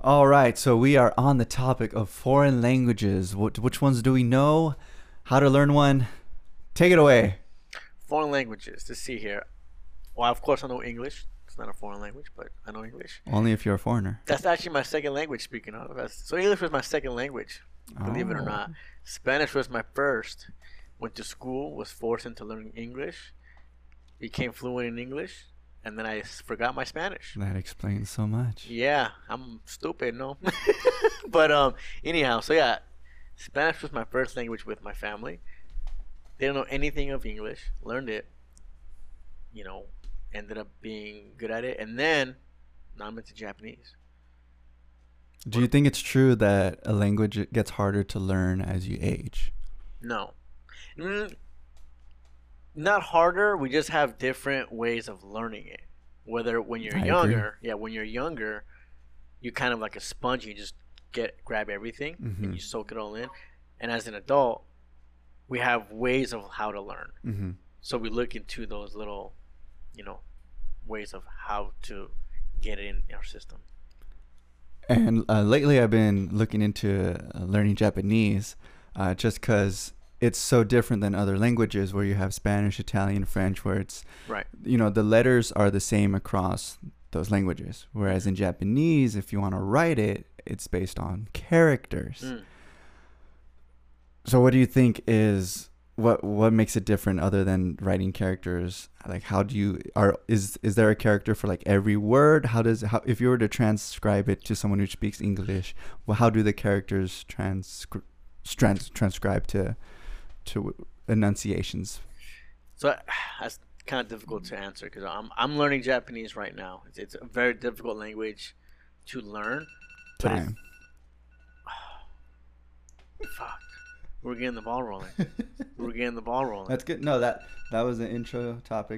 All right, so we are on the topic of foreign languages. Which ones do we know? How to learn one? Take it away. Foreign languages. Let's see here. Well, of course, I know English. It's not a foreign language, but I know English. Only if you're a foreigner. That's actually my second language, speaking of. So English was my second language, believe it or not. Spanish was my first. Went to school, was forced into learning English, became fluent in English. And then I forgot my Spanish. That explains so much. Yeah, I'm stupid, no? But anyhow, so yeah, Spanish was my first language with my family. They don't know anything of English. Learned it, you know, ended up being good at it. And then now I'm into Japanese. Do you think it's true that a language gets harder to learn as you age? No. Not harder, we just have different ways of learning it. Whether when you're younger, you kind of like a sponge, you just grab everything and you soak it all in. And as an adult, we have ways of how to learn. So we look into those little, you know, ways of how to get it in our system. And lately I've been looking into learning Japanese just because it's so different than other languages where you have Spanish, Italian, French, where it's, you know, the letters are the same across those languages. Whereas in Japanese, if you want to write it, it's based on characters. So what do you think is, what makes it different other than writing characters? Like, how do you, is there a character for like every word? How if you were to transcribe it to someone who speaks English, well, how do the characters transcribe to enunciations? So that's kind of difficult to answer because I'm learning Japanese right now. It's a very difficult language to learn. Time. Fuck. We're getting the ball rolling. That's good. No, that was an intro topic.